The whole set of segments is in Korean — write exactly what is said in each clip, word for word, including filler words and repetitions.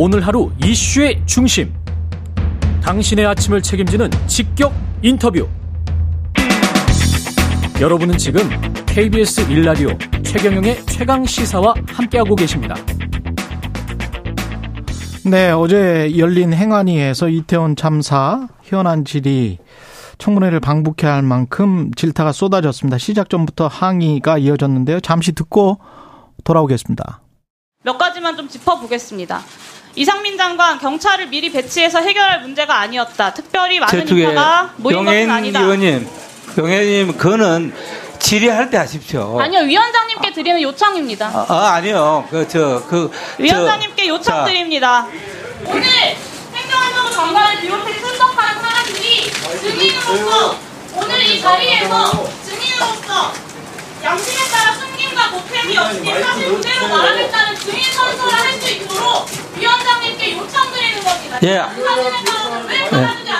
오늘 하루 이슈의 중심, 당신의 아침을 책임지는 직격 인터뷰. 여러분은 지금 케이비에스 일라디오 최경영의 최강시사와 함께하고 계십니다. 네, 어제 열린 행안위에서 이태원 참사 현안 질의 청문회를 방북해야 할 만큼 질타가 쏟아졌습니다. 시작 전부터 항의가 이어졌는데요. 잠시 듣고 돌아오겠습니다. 몇 가지만 좀 짚어보겠습니다. 이상민 장관, 경찰을 미리 배치해서 해결할 문제가 아니었다. 특별히 많은 인파가 모인 것은 아니다. 의원님, 용혜인 그거는 질의할 때 하십시오. 아니요, 위원장님께 드리는 요청입니다. 아, 아 아니요, 그 저 그 위원장님께 저, 요청 드립니다. 오늘 행정안전부 장관을 비롯해 출석한 사람들이 증인으로서 오늘 이 자리에서 증인으로서 양심에 따라 숨김과 보탬이 없이 사실 그대로 말하겠다는 증인 선서를 할 수 있도록 위원장님께 요청드리는 겁니다. 예. 사실에 따라서 왜 말하지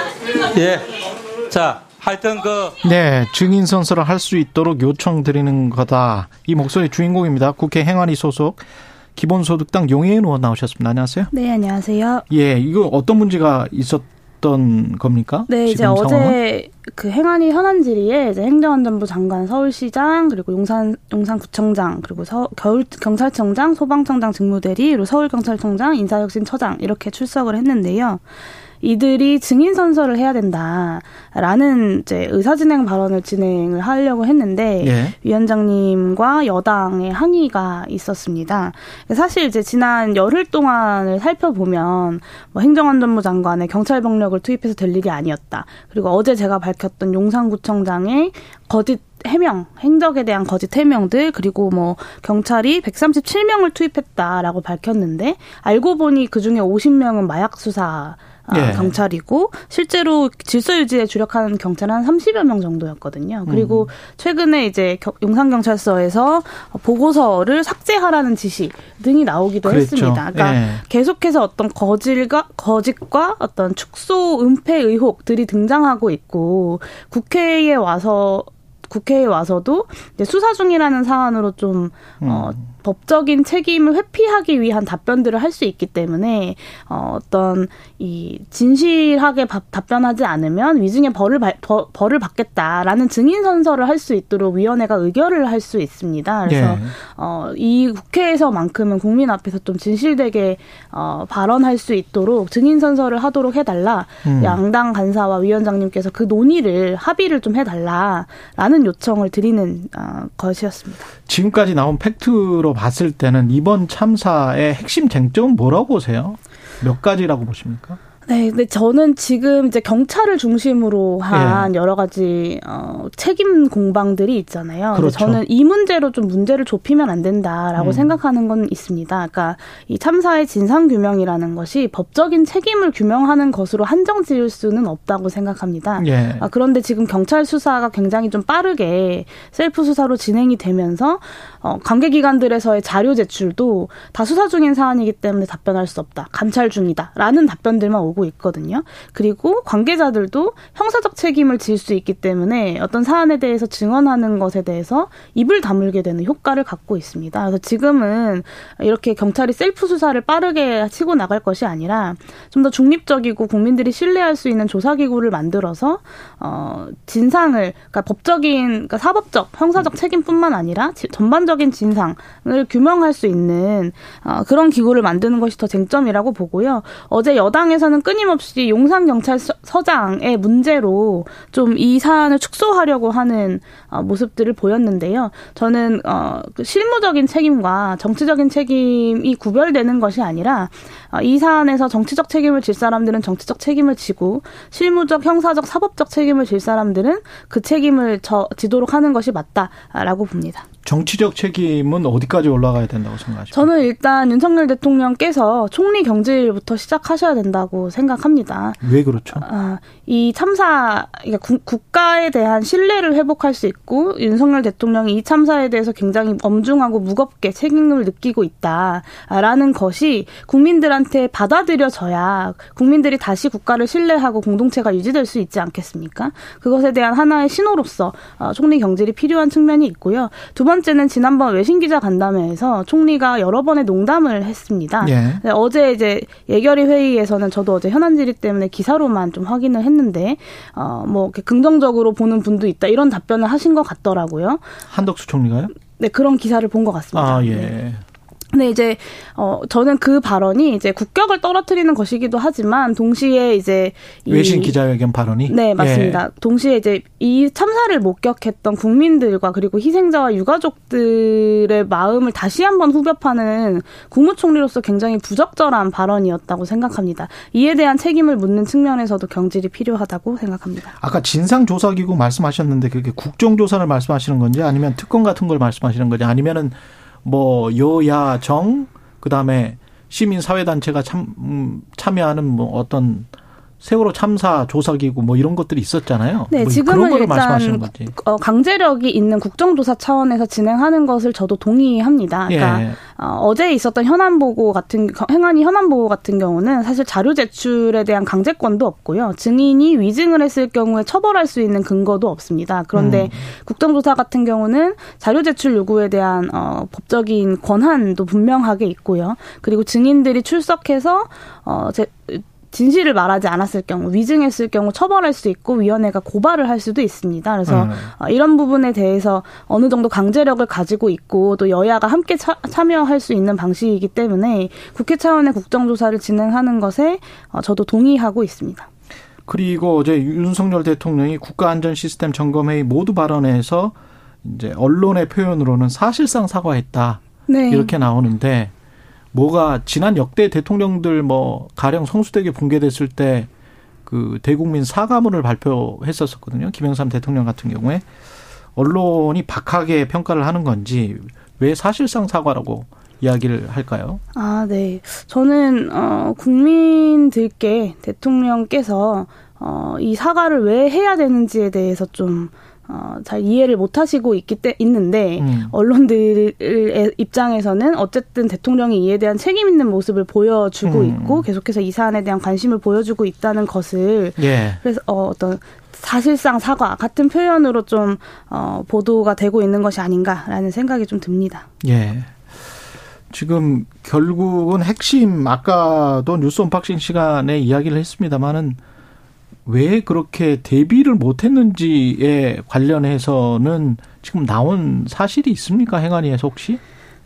않으십니까? 예. 자. 하여튼 그 네, 증인 선서를 할 수 있도록 요청드리는 거다. 이 목소리 주인공입니다. 국회 행안위 소속 기본소득당 용혜인 의원 나오셨습니다. 안녕하세요. 네, 안녕하세요. 예, 이거 어떤 문제가 있었던 겁니까? 네, 이제 상황은? 어제 그 행안위 현안 질의에 이제 행정안전부 장관, 서울시장, 그리고 용산 용산구청장, 그리고 서, 겨울 경찰청장, 소방청장 직무대리로 서울경찰청장, 인사혁신처장 이렇게 출석을 했는데요. 이들이 증인 선서를 해야 된다라는 이제 의사진행 발언을 진행을 하려고 했는데 예. 위원장님과 여당의 항의가 있었습니다. 사실 이제 지난 열흘 동안을 살펴보면 뭐 행정안전부 장관의 경찰 병력을 투입해서 될 일이 아니었다. 그리고 어제 제가 밝혔던 용산구청장의 거짓 해명, 행적에 대한 거짓 해명들, 그리고 뭐 경찰이 백삼십칠 명을 투입했다라고 밝혔는데 알고 보니 그중에 오십 명은 마약 수사 아, 예. 경찰이고 실제로 질서 유지에 주력한 경찰은 한 삼십여 명 정도였거든요. 그리고 음. 최근에 이제 겨, 용산경찰서에서 보고서를 삭제하라는 지시 등이 나오기도 그랬죠. 했습니다. 그러니까 예. 계속해서 어떤 거짓과, 거짓과 어떤 축소 은폐 의혹들이 등장하고 있고 국회에 와서 국회에 와서도 이제 수사 중이라는 사안으로 좀 음. 어, 법적인 책임을 회피하기 위한 답변들을 할 수 있기 때문에 어, 어떤 이 진실하게 바, 답변하지 않으면 위증의 벌을 바, 버, 벌을 받겠다라는 증인 선서를 할 수 있도록 위원회가 의결을 할 수 있습니다. 그래서 예. 어, 이 국회에서만큼은 국민 앞에서 좀 진실되게 어, 발언할 수 있도록 증인 선서를 하도록 해달라. 음. 양당 간사와 위원장님께서 그 논의를 합의를 좀 해달라라는 요청을 드리는 어, 것이었습니다. 지금까지 나온 팩트로 봤을 때는 이번 참사의 핵심 쟁점은 뭐라고 보세요? 몇 가지라고 보십니까? 네, 근데 저는 지금 이제 경찰을 중심으로 한 예. 여러 가지 어, 책임 공방들이 있잖아요. 그렇죠. 저는 이 문제로 좀 문제를 좁히면 안 된다라고 음. 생각하는 건 있습니다. 그러니까 이 참사의 진상 규명이라는 것이 법적인 책임을 규명하는 것으로 한정 지을 수는 없다고 생각합니다. 예. 아, 그런데 지금 경찰 수사가 굉장히 좀 빠르게 셀프 수사로 진행이 되면서 어, 관계기관들에서의 자료 제출도 다 수사 중인 사안이기 때문에 답변할 수 없다. 감찰 중이다라는 답변들만 오고 있거든요. 그리고 관계자들도 형사적 책임을 질 수 있기 때문에 어떤 사안에 대해서 증언하는 것에 대해서 입을 다물게 되는 효과를 갖고 있습니다. 그래서 지금은 이렇게 경찰이 셀프 수사를 빠르게 치고 나갈 것이 아니라 좀 더 중립적이고 국민들이 신뢰할 수 있는 조사기구를 만들어서 어, 진상을 그러니까 법적인 그러니까 사법적 형사적 책임뿐만 아니라 지, 전반적인 진상을 규명할 수 있는 어, 그런 기구를 만드는 것이 더 쟁점이라고 보고요. 어제 여당에서는 끊임없이 용산경찰서장의 문제로 좀 이 사안을 축소하려고 하는 어, 모습들을 보였는데요. 저는 어, 실무적인 책임과 정치적인 책임이 구별되는 것이 아니라 어, 이 사안에서 정치적 책임을 질 사람들은 정치적 책임을 지고 실무적, 형사적, 사법적 책임을 질 사람들은 그 책임을 저, 지도록 하는 것이 맞다라고 봅니다. 정치적 책임은 어디까지 올라가야 된다고 생각하십니까? 저는 일단 윤석열 대통령께서 총리 경질부터 시작하셔야 된다고 생각합니다. 생각합니다. 왜 그렇죠? 아, 이 참사, 그러니까 구, 국가에 대한 신뢰를 회복할 수 있고 윤석열 대통령이 이 참사에 대해서 굉장히 엄중하고 무겁게 책임을 느끼고 있다라는 것이 국민들한테 받아들여져야 국민들이 다시 국가를 신뢰하고 공동체가 유지될 수 있지 않겠습니까? 그것에 대한 하나의 신호로서 총리 경질이 필요한 측면이 있고요. 두 번째는 지난번 외신 기자 간담회에서 총리가 여러 번의 농담을 했습니다. 예. 어제 이제 예결위 회의에서는 저도 어제 현안 질의 때문에 기사로만 좀 확인을 했는데 어, 뭐 이렇게 긍정적으로 보는 분도 있다 이런 답변을 하신 것 같더라고요. 한덕수 총리가요? 네, 그런 기사를 본 것 같습니다. 아, 예. 네. 근데 이제 어 저는 그 발언이 이제 국격을 떨어뜨리는 것이기도 하지만 동시에 이제 이, 외신 기자회견 발언이 네 맞습니다. 예. 동시에 이제 이 참사를 목격했던 국민들과 그리고 희생자와 유가족들의 마음을 다시 한번 후벼파는 국무총리로서 굉장히 부적절한 발언이었다고 생각합니다. 이에 대한 책임을 묻는 측면에서도 경질이 필요하다고 생각합니다. 아까 진상조사기구 말씀하셨는데 그게 국정조사를 말씀하시는 건지 아니면 특검 같은 걸 말씀하시는 건지 아니면은 뭐 여야 정 그다음에 시민 사회 단체가 참 음, 참여하는 뭐 어떤 세월호 참사 조사기구 뭐 이런 것들이 있었잖아요. 네, 뭐 지금은 일단 강제력이 있는 국정조사 차원에서 진행하는 것을 저도 동의합니다. 그러니까 예. 어제 있었던 현안 보고 같은 행안위 현안 보고 같은 경우는 사실 자료 제출에 대한 강제권도 없고요. 증인이 위증을 했을 경우에 처벌할 수 있는 근거도 없습니다. 그런데 음. 국정조사 같은 경우는 자료 제출 요구에 대한 어, 법적인 권한도 분명하게 있고요. 그리고 증인들이 출석해서 어, 제, 진실을 말하지 않았을 경우, 위증했을 경우 처벌할 수 있고 위원회가 고발을 할 수도 있습니다. 그래서 음. 이런 부분에 대해서 어느 정도 강제력을 가지고 있고 또 여야가 함께 차, 참여할 수 있는 방식이기 때문에 국회 차원의 국정조사를 진행하는 것에 저도 동의하고 있습니다. 그리고 어제 윤석열 대통령이 국가안전시스템 점검회의 모두 발언에서 이제 언론의 표현으로는 사실상 사과했다. 네. 이렇게 나오는데 뭐가 지난 역대 대통령들 뭐 가령 성수대교 붕괴됐을 때 그 대국민 사과문을 발표했었거든요. 김영삼 대통령 같은 경우에 언론이 박하게 평가를 하는 건지 왜 사실상 사과라고 이야기를 할까요? 아, 네. 저는 어, 국민들께 대통령께서 어, 이 사과를 왜 해야 되는지에 대해서 좀 어, 잘 이해를 못 하시고 있기 때, 있는데, 음. 언론들의 입장에서는 어쨌든 대통령이 이에 대한 책임 있는 모습을 보여주고 음. 있고, 계속해서 이 사안에 대한 관심을 보여주고 있다는 것을, 예. 그래서, 어, 어떤, 사실상 사과 같은 표현으로 좀, 어, 보도가 되고 있는 것이 아닌가라는 생각이 좀 듭니다. 예. 지금 결국은 핵심, 아까도 뉴스 언박싱 시간에 이야기를 했습니다만은, 왜 그렇게 대비를 못했는지에 관련해서는 지금 나온 사실이 있습니까? 행안위에서 혹시?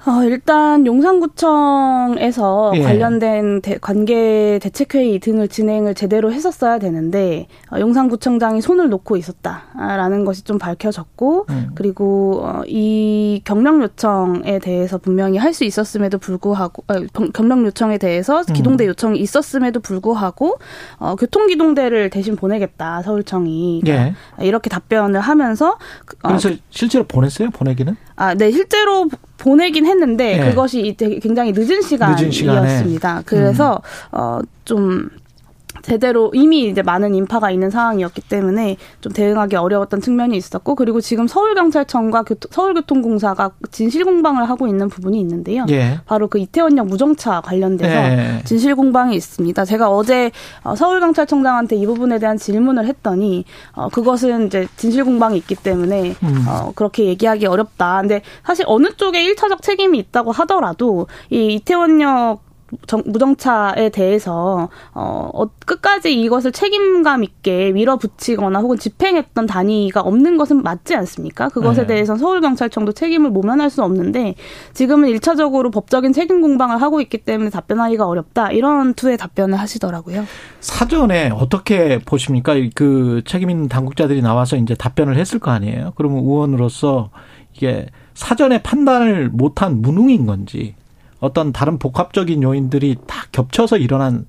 어, 일단 용산구청에서 예. 관련된 대, 관계 대책회의 등을 진행을 제대로 했었어야 되는데 어, 용산구청장이 손을 놓고 있었다라는 것이 좀 밝혀졌고 음. 그리고 어, 이 경력 요청에 대해서 분명히 할 수 있었음에도 불구하고 어, 경력 요청에 대해서 기동대 요청이 있었음에도 불구하고 어, 교통기동대를 대신 보내겠다 서울청이 그러니까 예. 이렇게 답변을 하면서 어, 그래서 실제로 보냈어요? 보내기는? 아, 네, 실제로 보내긴 했는데 네. 그것이 굉장히 늦은 시간이었습니다. 늦은 그래서 음. 어, 좀 제대로 이미 이제 많은 인파가 있는 상황이었기 때문에 좀 대응하기 어려웠던 측면이 있었고 그리고 지금 서울경찰청과 교토, 서울교통공사가 진실공방을 하고 있는 부분이 있는데요. 예. 바로 그 이태원역 무정차 관련돼서 예. 진실공방이 있습니다. 제가 어제 서울경찰청장한테 이 부분에 대한 질문을 했더니 어, 그것은 이제 진실공방이 있기 때문에 음. 어, 그렇게 얘기하기 어렵다. 근데 사실 어느 쪽에 일차적 책임이 있다고 하더라도 이 이태원역 무정차에 대해서 어, 끝까지 이것을 책임감 있게 밀어붙이거나 혹은 집행했던 단위가 없는 것은 맞지 않습니까? 그것에 네. 대해서는 서울경찰청도 책임을 모면할 수 없는데 지금은 일차적으로 법적인 책임 공방을 하고 있기 때문에 답변하기가 어렵다. 이런 투의 답변을 하시더라고요. 사전에 어떻게 보십니까? 그 책임 있는 당국자들이 나와서 이제 답변을 했을 거 아니에요? 그러면 의원으로서 이게 사전에 판단을 못한 무능인 건지 어떤 다른 복합적인 요인들이 다 겹쳐서 일어난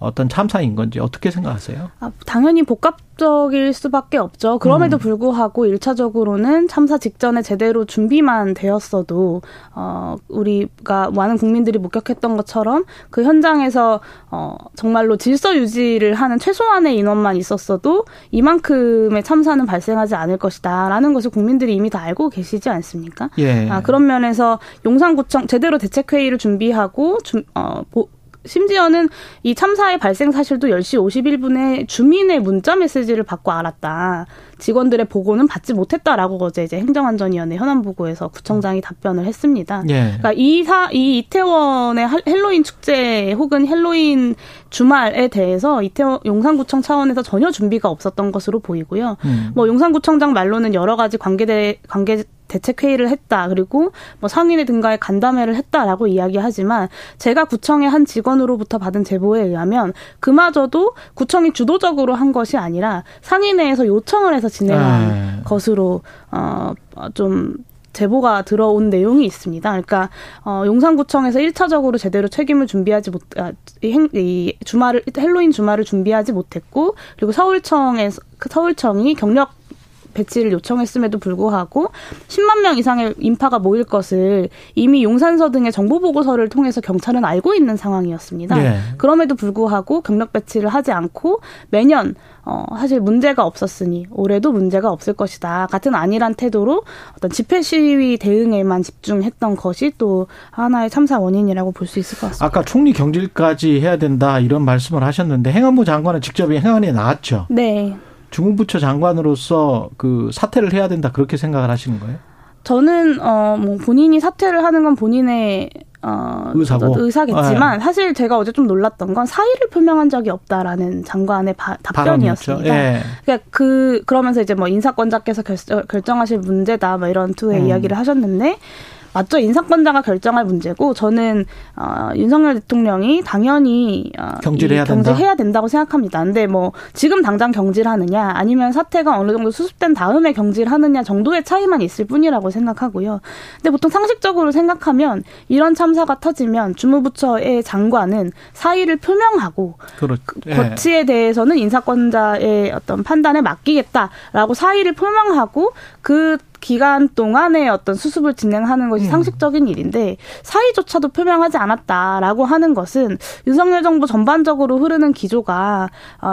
어떤 참사인 건지 어떻게 생각하세요? 아, 당연히 복합적일 수밖에 없죠. 그럼에도 음. 불구하고 일차적으로는 참사 직전에 제대로 준비만 되었어도 어, 우리가 많은 국민들이 목격했던 것처럼 그 현장에서 어, 정말로 질서 유지를 하는 최소한의 인원만 있었어도 이만큼의 참사는 발생하지 않을 것이다라는 것을 국민들이 이미 다 알고 계시지 않습니까? 예. 아, 그런 면에서 용산구청 제대로 대책회의를 준비하고 주, 어, 보, 심지어는 이 참사의 발생 사실도 열 시 오십일 분에 주민의 문자 메시지를 받고 알았다. 직원들의 보고는 받지 못했다라고 어제 이제 행정안전위원회 현안보고에서 구청장이 답변을 했습니다. 예. 그러니까 이, 사, 이 이태원의 헬로윈 축제 혹은 헬로윈 주말에 대해서 이태원 용산구청 차원에서 전혀 준비가 없었던 것으로 보이고요. 음. 뭐 용산구청장 말로는 여러 가지 관계대 관계 대책회의를 했다. 그리고 뭐 상인회 등과의 간담회를 했다라고 이야기하지만 제가 구청의 한 직원으로부터 받은 제보에 의하면 그마저도 구청이 주도적으로 한 것이 아니라 상인회에서 요청을 해서 진행한 아. 것으로 어, 좀 제보가 들어온 내용이 있습니다. 그러니까 어, 용산구청에서 일차적으로 제대로 책임을 준비하지 못, 아, 행, 이 주말을 헬로윈 주말을 준비하지 못했고 그리고 서울청에서 서울청이 경력 배치를 요청했음에도 불구하고 십만 명 이상의 인파가 모일 것을 이미 용산서 등의 정보보고서를 통해서 경찰은 알고 있는 상황이었습니다. 네. 그럼에도 불구하고 경력 배치를 하지 않고 매년 어, 사실 문제가 없었으니 올해도 문제가 없을 것이다. 같은 안일한 태도로 어떤 집회 시위 대응에만 집중했던 것이 또 하나의 참사 원인이라고 볼 수 있을 것 같습니다. 아까 총리 경질까지 해야 된다 이런 말씀을 하셨는데 행안부 장관은 직접 행안위에 나왔죠. 네. 중흥부처 장관으로서 그 사퇴를 해야 된다 그렇게 생각을 하시는 거예요? 저는 어, 뭐 본인이 사퇴를 하는 건 본인의 어, 의사고. 의사겠지만 아, 예. 사실 제가 어제 좀 놀랐던 건 사의를 표명한 적이 없다라는 장관의 바, 답변이었습니다. 예. 그러니까 그 그러면서 이제 뭐 인사권자께서 결, 결정하실 문제다 뭐 이런 투의 음. 이야기를 하셨는데. 맞죠. 인사권자가 결정할 문제고 저는 어, 윤석열 대통령이 당연히 어, 경질해야, 경질해야 된다? 된다고 생각합니다. 근데 뭐 지금 당장 경질하느냐 아니면 사태가 어느 정도 수습된 다음에 경질하느냐 정도의 차이만 있을 뿐이라고 생각하고요. 근데 보통 상식적으로 생각하면 이런 참사가 터지면 주무부처의 장관은 사의를 표명하고 그렇, 예. 거치에 대해서는 인사권자의 어떤 판단에 맡기겠다라고 사의를 표명하고 그 기간 동안에 어떤 수습을 진행하는 것이 상식적인 일인데 사의조차도 표명하지 않았다라고 하는 것은 윤석열 정부 전반적으로 흐르는 기조가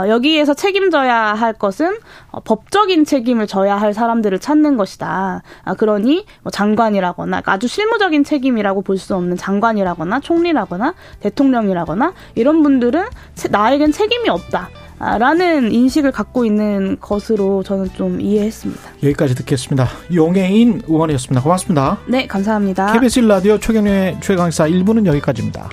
여기에서 책임져야 할 것은 법적인 책임을 져야 할 사람들을 찾는 것이다. 그러니 장관이라거나 아주 실무적인 책임이라고 볼 수 없는 장관이라거나 총리라거나 대통령이라거나 이런 분들은 나에겐 책임이 없다. 라는 인식을 갖고 있는 것으로 저는 좀 이해했습니다. 여기까지 듣겠습니다. 용혜인 의원이었습니다. 고맙습니다. 네, 감사합니다. 케이비에스 일라디오 최경영의 최강시사 일 부는 여기까지입니다.